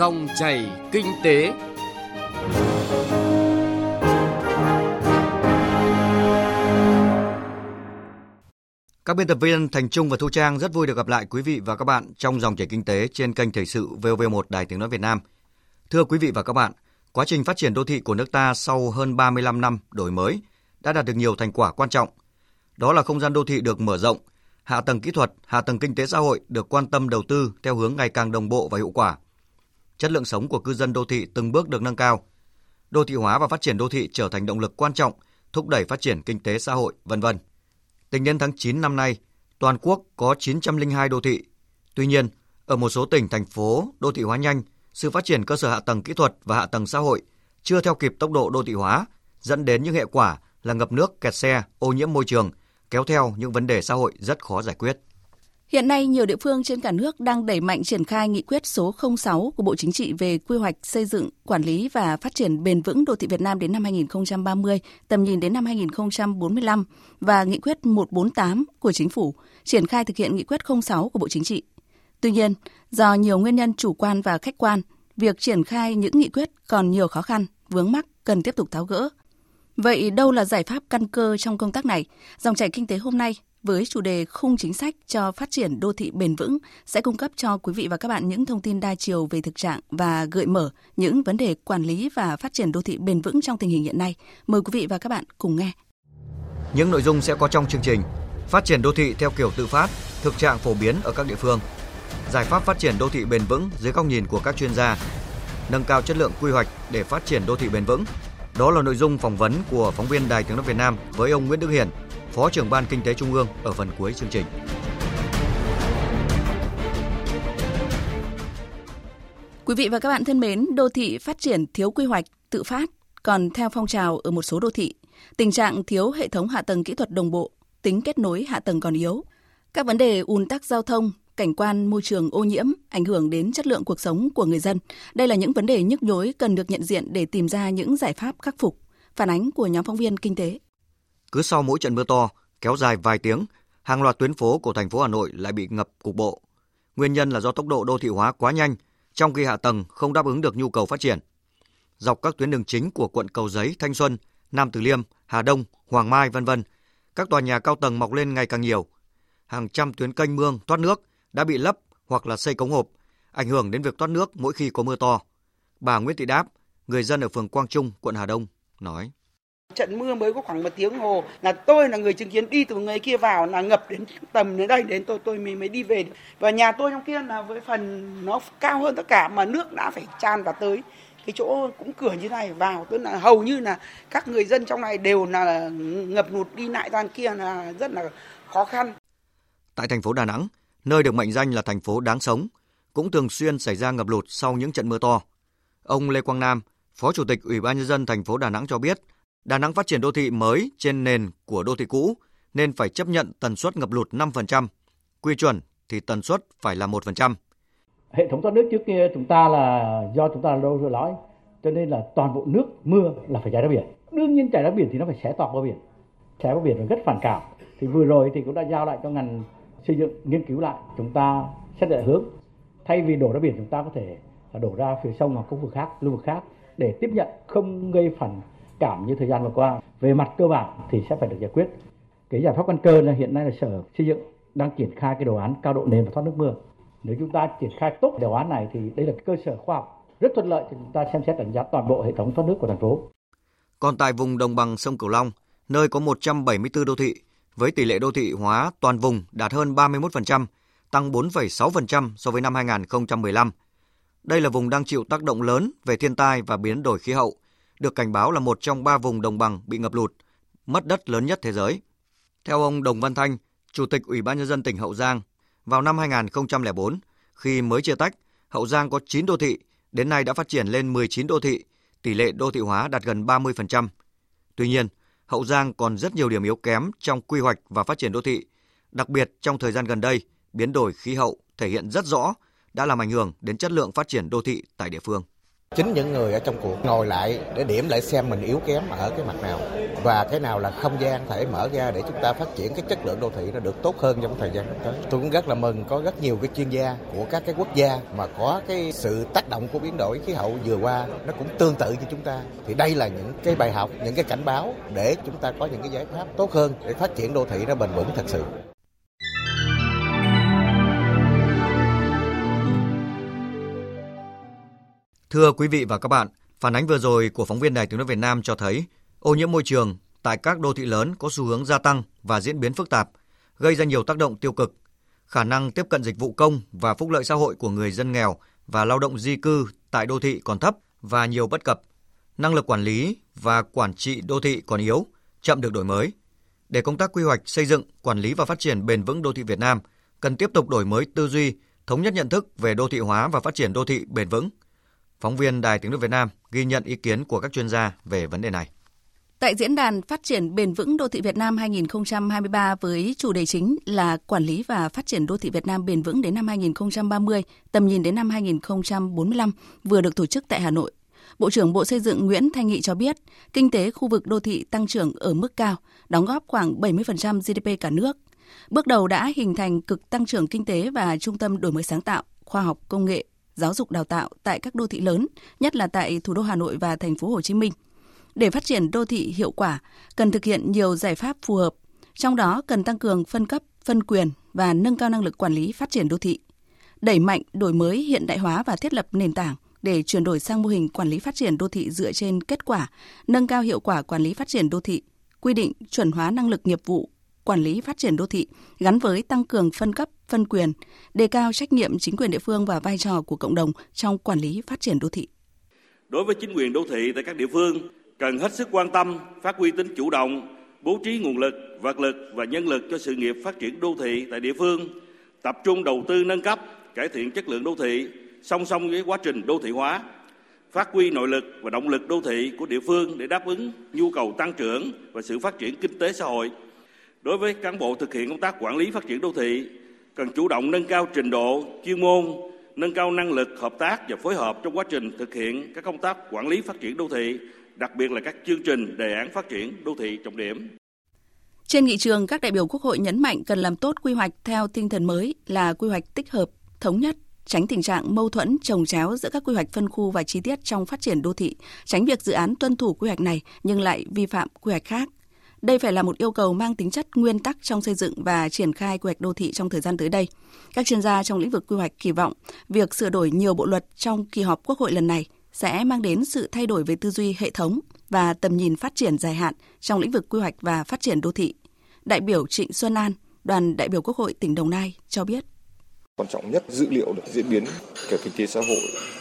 Dòng chảy kinh tế. Các biên tập viên Thành Trung và Thu Trang rất vui được gặp lại quý vị và các bạn trong Dòng chảy kinh tế trên kênh Thời sự VOV1 Đài Tiếng nói Việt Nam. Thưa quý vị và các bạn, quá trình phát triển đô thị của nước ta sau hơn 35 năm đổi mới đã đạt được nhiều thành quả quan trọng. Đó là không gian đô thị được mở rộng, hạ tầng kỹ thuật, hạ tầng kinh tế xã hội được quan tâm đầu tư theo hướng ngày càng đồng bộ và hiệu quả. Chất lượng sống của cư dân đô thị từng bước được nâng cao. Đô thị hóa và phát triển đô thị trở thành động lực quan trọng thúc đẩy phát triển kinh tế xã hội, v.v. Tính đến tháng 9 năm nay, toàn quốc có 902 đô thị. Tuy nhiên, ở một số tỉnh, thành phố, đô thị hóa nhanh, sự phát triển cơ sở hạ tầng kỹ thuật và hạ tầng xã hội chưa theo kịp tốc độ đô thị hóa, dẫn đến những hệ quả là ngập nước, kẹt xe, ô nhiễm môi trường, kéo theo những vấn đề xã hội rất khó giải quyết. Hiện nay, nhiều địa phương trên cả nước đang đẩy mạnh triển khai Nghị quyết số 06 của Bộ Chính trị về quy hoạch xây dựng, quản lý và phát triển bền vững đô thị Việt Nam đến năm 2030, tầm nhìn đến năm 2045 và Nghị quyết 148 của Chính phủ triển khai thực hiện Nghị quyết 06 của Bộ Chính trị. Tuy nhiên, do nhiều nguyên nhân chủ quan và khách quan, việc triển khai những nghị quyết còn nhiều khó khăn, vướng mắc cần tiếp tục tháo gỡ. Vậy đâu là giải pháp căn cơ trong công tác này? Dòng chảy kinh tế hôm nay với chủ đề khung chính sách cho phát triển đô thị bền vững sẽ cung cấp cho quý vị và các bạn những thông tin đa chiều về thực trạng và gợi mở những vấn đề quản lý và phát triển đô thị bền vững trong tình hình hiện nay. Mời quý vị và các bạn cùng nghe. Những nội dung sẽ có trong chương trình: phát triển đô thị theo kiểu tự phát, thực trạng phổ biến ở các địa phương; giải pháp phát triển đô thị bền vững dưới góc nhìn của các chuyên gia; nâng cao chất lượng quy hoạch để phát triển đô thị bền vững. Đó là nội dung phỏng vấn của phóng viên Đài Tiếng nói Việt Nam với ông Nguyễn Đức Hiển, Phó trưởng Ban Kinh tế Trung ương ở phần cuối chương trình. Quý vị và các bạn thân mến, đô thị phát triển thiếu quy hoạch, tự phát, còn theo phong trào ở một số đô thị. Tình trạng thiếu hệ thống hạ tầng kỹ thuật đồng bộ, tính kết nối hạ tầng còn yếu. Các vấn đề ùn tắc giao thông, cảnh quan môi trường ô nhiễm ảnh hưởng đến chất lượng cuộc sống của người dân. Đây là những vấn đề nhức nhối cần được nhận diện để tìm ra những giải pháp khắc phục. Phản ánh của nhóm phóng viên kinh tế. Cứ sau mỗi trận mưa to kéo dài vài tiếng, hàng loạt tuyến phố của thành phố Hà Nội lại bị ngập cục bộ. Nguyên nhân là do tốc độ đô thị hóa quá nhanh, trong khi hạ tầng không đáp ứng được nhu cầu phát triển. Dọc các tuyến đường chính của quận Cầu Giấy, Thanh Xuân, Nam Từ Liêm, Hà Đông, Hoàng Mai, v.v., các tòa nhà cao tầng mọc lên ngày càng nhiều. Hàng trăm tuyến kênh mương thoát nước đã bị lấp hoặc là xây cống hộp, ảnh hưởng đến việc thoát nước mỗi khi có mưa to. Bà Nguyễn Thị Đáp, người dân ở phường Quang Trung, quận Hà Đông, nói: trận mưa mới có khoảng 1 tiếng đồng hồ, là tôi là người chứng kiến đi từ người kia vào là ngập đến tầm đến đây, đến tôi mới đi về. Và nhà tôi trong kia là với phần nó cao hơn tất cả mà nước đã phải tràn vào tới cái chỗ cũng cửa như này vào, tức là hầu như là các người dân trong này đều là ngập lụt, đi lại ra kia là rất là khó khăn. Tại thành phố Đà Nẵng, nơi được mệnh danh là thành phố đáng sống, cũng thường xuyên xảy ra ngập lụt sau những trận mưa to. Ông Lê Quang Nam, Phó Chủ tịch Ủy ban Nhân dân thành phố Đà Nẵng cho biết, Đà Nẵng phát triển đô thị mới trên nền của đô thị cũ nên phải chấp nhận tần suất ngập lụt 5%, quy chuẩn thì tần suất phải là 1%. Hệ thống thoát nước trước kia chúng ta là do chúng ta lâu rồi nói, cho nên là toàn bộ nước mưa là phải chảy ra biển. Đương nhiên chảy ra biển thì nó phải xé toạc vào biển. Xé vào biển là rất phản cảm. Thì vừa rồi thì cũng đã giao lại cho ngành xây dựng nghiên cứu lại, chúng ta xét lại hướng, thay vì đổ ra biển chúng ta có thể đổ ra phía sông hoặc các khu vực khác để tiếp nhận, không gây phản cảm như thời gian vừa qua. Về mặt cơ bản thì sẽ phải được giải quyết. Cái giải pháp căn cơ là hiện nay là Sở Xây dựng đang triển khai cái đồ án cao độ nền và thoát nước mưa. Nếu chúng ta triển khai tốt đồ án này thì đây là cơ sở khoa học rất thuận lợi cho chúng ta xem xét đánh giá toàn bộ hệ thống thoát nước của thành phố. Còn tại vùng đồng bằng sông Cửu Long, nơi có 174 đô thị với tỷ lệ đô thị hóa toàn vùng đạt hơn 31%, tăng 4,6% so với năm 2015. Đây là vùng đang chịu tác động lớn về thiên tai và biến đổi khí hậu, được cảnh báo là một trong 3 vùng đồng bằng bị ngập lụt, mất đất lớn nhất thế giới. Theo ông Đồng Văn Thanh, Chủ tịch Ủy ban Nhân dân tỉnh Hậu Giang, vào năm 2004, khi mới chia tách, Hậu Giang có 9 đô thị, đến nay đã phát triển lên 19 đô thị, tỷ lệ đô thị hóa đạt gần 30%. Tuy nhiên, Hậu Giang còn rất nhiều điểm yếu kém trong quy hoạch và phát triển đô thị. Đặc biệt trong thời gian gần đây, biến đổi khí hậu thể hiện rất rõ đã làm ảnh hưởng đến chất lượng phát triển đô thị tại địa phương. Chính những người ở trong cuộc ngồi lại để điểm lại xem mình yếu kém ở cái mặt nào và cái nào là không gian phải mở ra để chúng ta phát triển cái chất lượng đô thị nó được tốt hơn trong thời gian tới. Tôi cũng rất là mừng có rất nhiều cái chuyên gia của các cái quốc gia mà có cái sự tác động của biến đổi khí hậu vừa qua nó cũng tương tự như chúng ta. Thì đây là những cái bài học, những cái cảnh báo để chúng ta có những cái giải pháp tốt hơn để phát triển đô thị nó bền vững thật sự. Thưa quý vị và các bạn, phản ánh vừa rồi của phóng viên Đài Tiếng nói Việt Nam cho thấy ô nhiễm môi trường tại các đô thị lớn có xu hướng gia tăng và diễn biến phức tạp, gây ra nhiều tác động tiêu cực. Khả năng tiếp cận dịch vụ công và phúc lợi xã hội của người dân nghèo và lao động di cư tại đô thị còn thấp và nhiều bất cập. Năng lực quản lý và quản trị đô thị còn yếu, chậm được đổi mới. Để công tác quy hoạch, xây dựng, quản lý và phát triển bền vững đô thị Việt Nam cần tiếp tục đổi mới tư duy, thống nhất nhận thức về đô thị hóa và phát triển đô thị bền vững. Phóng viên Đài Tiếng nói Việt Nam ghi nhận ý kiến của các chuyên gia về vấn đề này. Tại diễn đàn Phát triển bền vững đô thị Việt Nam 2023 với chủ đề chính là Quản lý và phát triển đô thị Việt Nam bền vững đến năm 2030, tầm nhìn đến năm 2045 vừa được tổ chức tại Hà Nội. Bộ trưởng Bộ Xây dựng Nguyễn Thanh Nghị cho biết, kinh tế khu vực đô thị tăng trưởng ở mức cao, đóng góp khoảng 70% GDP cả nước. Bước đầu đã hình thành cực tăng trưởng kinh tế và trung tâm đổi mới sáng tạo, khoa học công nghệ, giáo dục đào tạo tại các đô thị lớn, nhất là tại thủ đô Hà Nội và thành phố Hồ Chí Minh. Để phát triển đô thị hiệu quả, cần thực hiện nhiều giải pháp phù hợp, trong đó cần tăng cường phân cấp, phân quyền và nâng cao năng lực quản lý phát triển đô thị, đẩy mạnh đổi mới hiện đại hóa và thiết lập nền tảng để chuyển đổi sang mô hình quản lý phát triển đô thị dựa trên kết quả, nâng cao hiệu quả quản lý phát triển đô thị, quy định chuẩn hóa năng lực nghiệp vụ, quản lý phát triển đô thị gắn với tăng cường phân cấp, phân quyền, đề cao trách nhiệm chính quyền địa phương và vai trò của cộng đồng trong quản lý phát triển đô thị. Đối với chính quyền đô thị tại các địa phương, cần hết sức quan tâm, phát huy tính chủ động, bố trí nguồn lực, vật lực và nhân lực cho sự nghiệp phát triển đô thị tại địa phương, tập trung đầu tư nâng cấp, cải thiện chất lượng đô thị, song song với quá trình đô thị hóa, phát huy nội lực và động lực đô thị của địa phương để đáp ứng nhu cầu tăng trưởng và sự phát triển kinh tế xã hội. Đối với cán bộ thực hiện công tác quản lý phát triển đô thị, cần chủ động nâng cao trình độ, chuyên môn, nâng cao năng lực hợp tác và phối hợp trong quá trình thực hiện các công tác quản lý phát triển đô thị, đặc biệt là các chương trình, đề án phát triển đô thị trọng điểm. Trên nghị trường, các đại biểu Quốc hội nhấn mạnh cần làm tốt quy hoạch theo tinh thần mới là quy hoạch tích hợp, thống nhất, tránh tình trạng mâu thuẫn chồng chéo giữa các quy hoạch phân khu và chi tiết trong phát triển đô thị, tránh việc dự án tuân thủ quy hoạch này nhưng lại vi phạm quy hoạch khác. Đây phải là một yêu cầu mang tính chất nguyên tắc trong xây dựng và triển khai quy hoạch đô thị trong thời gian tới đây. Các chuyên gia trong lĩnh vực quy hoạch kỳ vọng việc sửa đổi nhiều bộ luật trong kỳ họp Quốc hội lần này sẽ mang đến sự thay đổi về tư duy hệ thống và tầm nhìn phát triển dài hạn trong lĩnh vực quy hoạch và phát triển đô thị. Đại biểu Trịnh Xuân An, đoàn đại biểu Quốc hội tỉnh Đồng Nai cho biết. Quan trọng nhất dữ liệu được diễn biến cả kinh tế xã hội,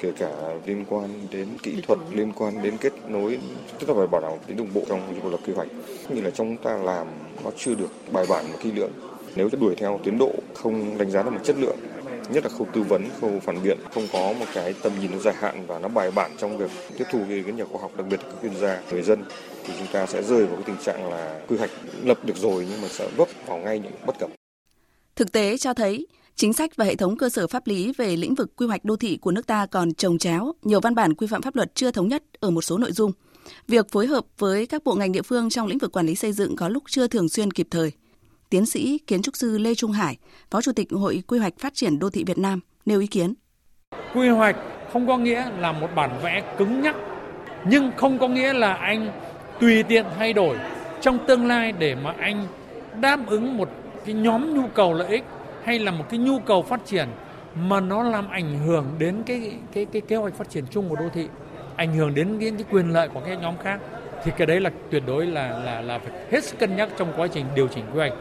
kể cả liên quan đến kỹ thuật, liên quan đến kết nối, tức là phải bảo đảm tính đồng bộ trong bộ luật quy hoạch. Như là chúng ta làm nó chưa được bài bản và kỹ lưỡng. Nếu ta đuổi theo tiến độ, không đánh giá được một chất lượng, nhất là khâu tư vấn, khâu phản biện, không có một cái tầm nhìn nó dài hạn và nó bài bản trong việc tiếp thu cái nhà khoa học, đặc biệt là các chuyên gia, người dân, thì chúng ta sẽ rơi vào cái tình trạng là quy hoạch lập được rồi nhưng mà sẽ vấp vào ngay những bất cập. Thực tế cho thấy chính sách và hệ thống cơ sở pháp lý về lĩnh vực quy hoạch đô thị của nước ta còn chồng chéo, nhiều văn bản quy phạm pháp luật chưa thống nhất ở một số nội dung. Việc phối hợp với các bộ ngành địa phương trong lĩnh vực quản lý xây dựng có lúc chưa thường xuyên kịp thời. Tiến sĩ, kiến trúc sư Lê Trung Hải, Phó Chủ tịch Hội Quy hoạch Phát triển Đô thị Việt Nam nêu ý kiến. Quy hoạch không có nghĩa là một bản vẽ cứng nhắc, nhưng không có nghĩa là anh tùy tiện thay đổi trong tương lai để mà anh đáp ứng một cái nhóm nhu cầu lợi ích hay là một cái nhu cầu phát triển mà nó làm ảnh hưởng đến cái kế hoạch phát triển chung của đô thị, ảnh hưởng đến cái quyền lợi của các nhóm khác, thì cái đấy là tuyệt đối là phải hết sức cân nhắc trong quá trình điều chỉnh quy hoạch.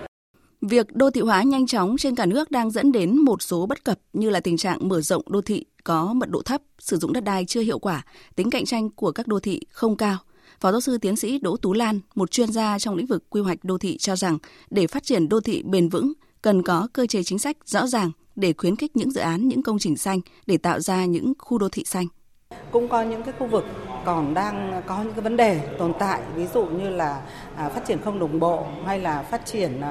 Việc đô thị hóa nhanh chóng trên cả nước đang dẫn đến một số bất cập như là tình trạng mở rộng đô thị có mật độ thấp, sử dụng đất đai chưa hiệu quả, tính cạnh tranh của các đô thị không cao. Phó giáo sư tiến sĩ Đỗ Tú Lan, một chuyên gia trong lĩnh vực quy hoạch đô thị cho rằng để phát triển đô thị bền vững, cần có cơ chế chính sách rõ ràng để khuyến khích những dự án, những công trình xanh để tạo ra những khu đô thị xanh. Cũng có những cái khu vực còn đang có những cái vấn đề tồn tại, ví dụ như là phát triển không đồng bộ hay là phát triển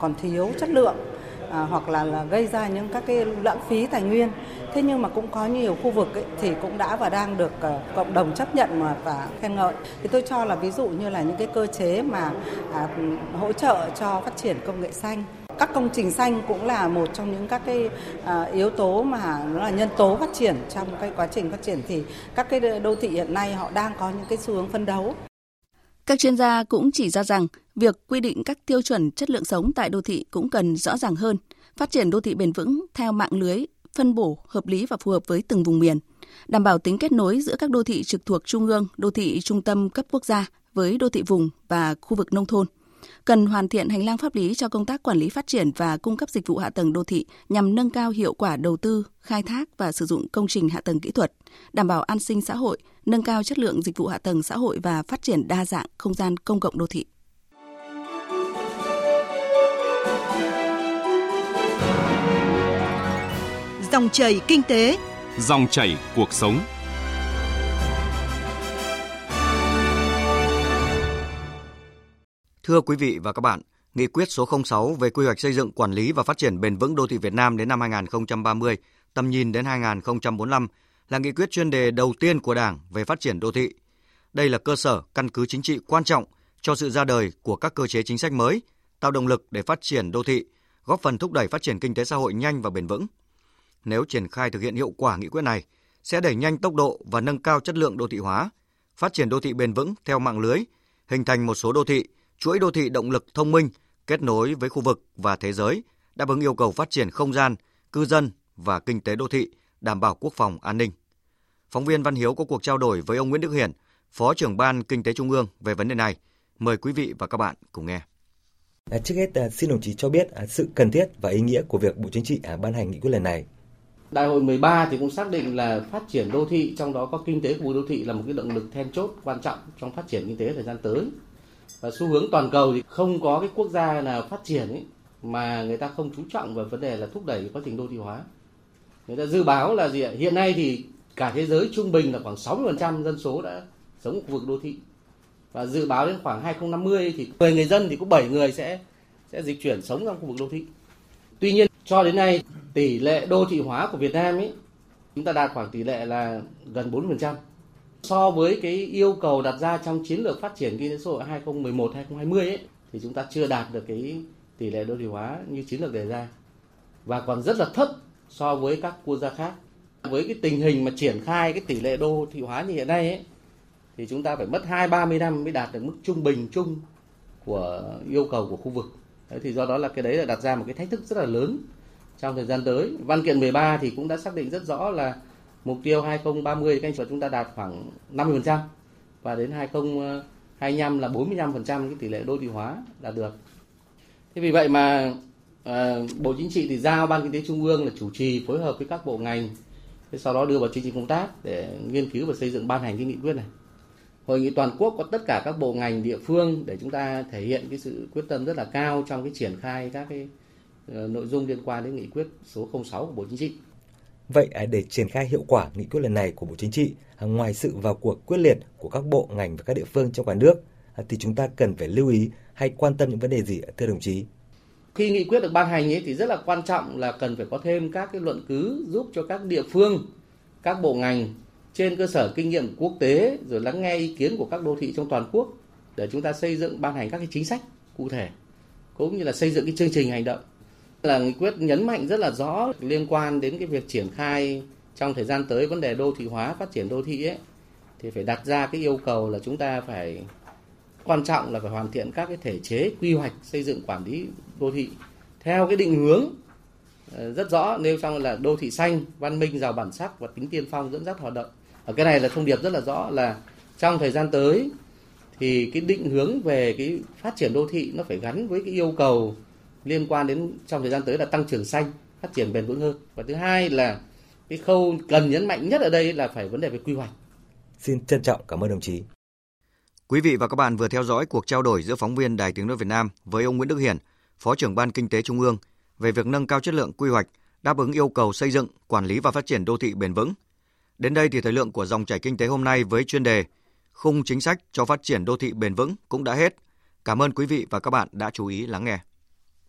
còn thiếu chất lượng. hoặc là gây ra những các cái lãng phí tài nguyên. Thế nhưng mà cũng có nhiều khu vực ấy, thì cũng đã và đang được cộng đồng chấp nhận và khen ngợi. Thì tôi cho là ví dụ như là những cái cơ chế mà hỗ trợ cho phát triển công nghệ xanh. Các công trình xanh cũng là một trong những các cái yếu tố mà nó là nhân tố phát triển trong cái quá trình phát triển, thì các cái đô thị hiện nay họ đang có những cái xu hướng phấn đấu. Các chuyên gia cũng chỉ ra rằng việc quy định các tiêu chuẩn chất lượng sống tại đô thị cũng cần rõ ràng hơn, phát triển đô thị bền vững theo mạng lưới, phân bổ hợp lý và phù hợp với từng vùng miền, đảm bảo tính kết nối giữa các đô thị trực thuộc trung ương, đô thị trung tâm cấp quốc gia với đô thị vùng và khu vực nông thôn. Cần hoàn thiện hành lang pháp lý cho công tác quản lý phát triển và cung cấp dịch vụ hạ tầng đô thị nhằm nâng cao hiệu quả đầu tư, khai thác và sử dụng công trình hạ tầng kỹ thuật, đảm bảo an sinh xã hội, nâng cao chất lượng dịch vụ hạ tầng xã hội và phát triển đa dạng không gian công cộng đô thị. Dòng chảy kinh tế, dòng chảy cuộc sống. Thưa quý vị và các bạn, Nghị quyết số 06 về quy hoạch xây dựng, quản lý và phát triển bền vững đô thị Việt Nam đến năm 2030, tầm nhìn đến 2045 là nghị quyết chuyên đề đầu tiên của Đảng về phát triển đô thị. Đây là cơ sở, căn cứ chính trị quan trọng cho sự ra đời của các cơ chế chính sách mới, tạo động lực để phát triển đô thị, góp phần thúc đẩy phát triển kinh tế xã hội nhanh và bền vững. Nếu triển khai thực hiện hiệu quả nghị quyết này, sẽ đẩy nhanh tốc độ và nâng cao chất lượng đô thị hóa, phát triển đô thị bền vững theo mạng lưới, hình thành một số đô thị, chuỗi đô thị động lực thông minh, kết nối với khu vực và thế giới, đáp ứng yêu cầu phát triển không gian, cư dân và kinh tế đô thị, đảm bảo quốc phòng an ninh. Phóng viên Văn Hiếu có cuộc trao đổi với ông Nguyễn Đức Hiển, Phó trưởng Ban Kinh tế Trung ương về vấn đề này. Mời quý vị và các bạn cùng nghe. Trước hết, xin đồng chí cho biết sự cần thiết và ý nghĩa của việc Bộ Chính trị ban hành nghị quyết lần này. Đại hội 13 thì cũng xác định là phát triển đô thị, trong đó có kinh tế của đô thị là một cái động lực then chốt quan trọng trong phát triển kinh tế thời gian tới. Và xu hướng toàn cầu thì không có cái quốc gia nào phát triển ấy mà người ta không chú trọng vào vấn đề là thúc đẩy quá trình đô thị hóa. Người ta dự báo là gì ạ? Hiện nay thì cả thế giới trung bình là khoảng 60% dân số đã sống ở khu vực đô thị. Và dự báo đến khoảng 2050 thì 10 người dân thì có 7 người sẽ dịch chuyển sống trong khu vực đô thị. Tuy nhiên cho đến nay tỷ lệ đô thị hóa của Việt Nam ấy, chúng ta đạt khoảng tỷ lệ là gần 40%. So với cái yêu cầu đặt ra trong chiến lược phát triển kinh tế xã hội 2011-2020 ấy, thì chúng ta chưa đạt được cái tỷ lệ đô thị hóa như chiến lược đề ra và còn rất là thấp so với các quốc gia khác. Với cái tình hình mà triển khai cái tỷ lệ đô thị hóa như hiện nay ấy, thì chúng ta phải mất 20-30 năm mới đạt được mức trung bình chung của yêu cầu của khu vực. Đấy, thì do đó là cái đấy là đặt ra một cái thách thức rất là lớn trong thời gian tới. Văn kiện 13 thì cũng đã xác định rất rõ là mục tiêu 2030 thì chúng ta đạt khoảng 50% và đến 2025 là 45% cái tỷ lệ đô thị hóa đạt được. Thế vì vậy mà Bộ Chính trị thì giao Ban Kinh tế Trung ương là chủ trì phối hợp với các bộ ngành, sau đó đưa vào chương trình công tác để nghiên cứu và xây dựng ban hành cái nghị quyết này. Hội nghị toàn quốc có tất cả các bộ ngành địa phương để chúng ta thể hiện cái sự quyết tâm rất là cao trong cái triển khai các cái nội dung liên quan đến nghị quyết số 06 của Bộ Chính trị. Vậy để triển khai hiệu quả nghị quyết lần này của Bộ Chính trị, ngoài sự vào cuộc quyết liệt của các bộ ngành và các địa phương trong cả nước, thì chúng ta cần phải lưu ý hay quan tâm những vấn đề gì thưa đồng chí? Khi nghị quyết được ban hành ấy, thì rất là quan trọng là cần phải có thêm các cái luận cứ giúp cho các địa phương, các bộ ngành trên cơ sở kinh nghiệm quốc tế rồi lắng nghe ý kiến của các đô thị trong toàn quốc để chúng ta xây dựng ban hành các cái chính sách cụ thể cũng như là xây dựng cái chương trình hành động. Là nghị quyết nhấn mạnh rất là rõ liên quan đến cái việc triển khai trong thời gian tới vấn đề đô thị hóa, phát triển đô thị ấy, thì phải đặt ra cái yêu cầu là chúng ta phải quan trọng là phải hoàn thiện các cái thể chế quy hoạch xây dựng quản lý đô thị theo cái định hướng rất rõ nêu trong là đô thị xanh, văn minh, giàu bản sắc và tính tiên phong dẫn dắt hoạt động. Ở cái này là thông điệp rất là rõ là trong thời gian tới thì cái định hướng về cái phát triển đô thị nó phải gắn với cái yêu cầu liên quan đến trong thời gian tới là tăng trưởng xanh, phát triển bền vững hơn. Và thứ hai là cái khâu cần nhấn mạnh nhất ở đây là phải vấn đề về quy hoạch. Xin trân trọng cảm ơn đồng chí. Quý vị và các bạn vừa theo dõi cuộc trao đổi giữa phóng viên Đài Tiếng nói Việt Nam với ông Nguyễn Đức Hiển, Phó trưởng Ban Kinh tế Trung ương về việc nâng cao chất lượng quy hoạch, đáp ứng yêu cầu xây dựng, quản lý và phát triển đô thị bền vững. Đến đây thì thời lượng của Dòng chảy kinh tế hôm nay với chuyên đề Khung chính sách cho phát triển đô thị bền vững cũng đã hết. Cảm ơn quý vị và các bạn đã chú ý lắng nghe.